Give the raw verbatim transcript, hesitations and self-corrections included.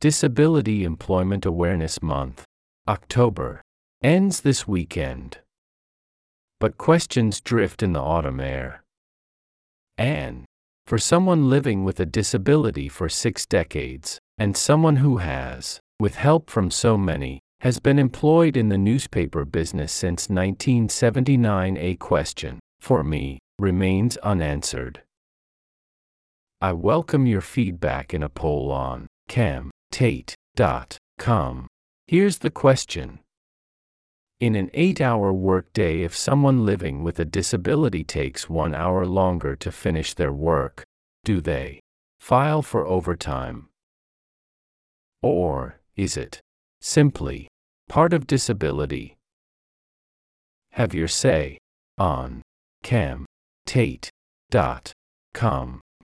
Disability Employment Awareness Month, October, ends this weekend. But questions drift in the autumn air. And, for someone living with a disability for six decades, and someone who has, with help from so many, has been employed in the newspaper business since nineteen seventy-nine, a question, for me, remains unanswered. I welcome your feedback in a poll on camtate dot com. Here's the question. In an eight-hour workday, if someone living with a disability takes one hour longer to finish their work, do they file for overtime? Or is it simply part of disability? Have your say on camtate dot com.